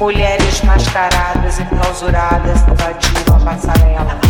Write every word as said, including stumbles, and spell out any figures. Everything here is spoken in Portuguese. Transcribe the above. Mulheres mascaradas e clausuradas invadiram a passarela.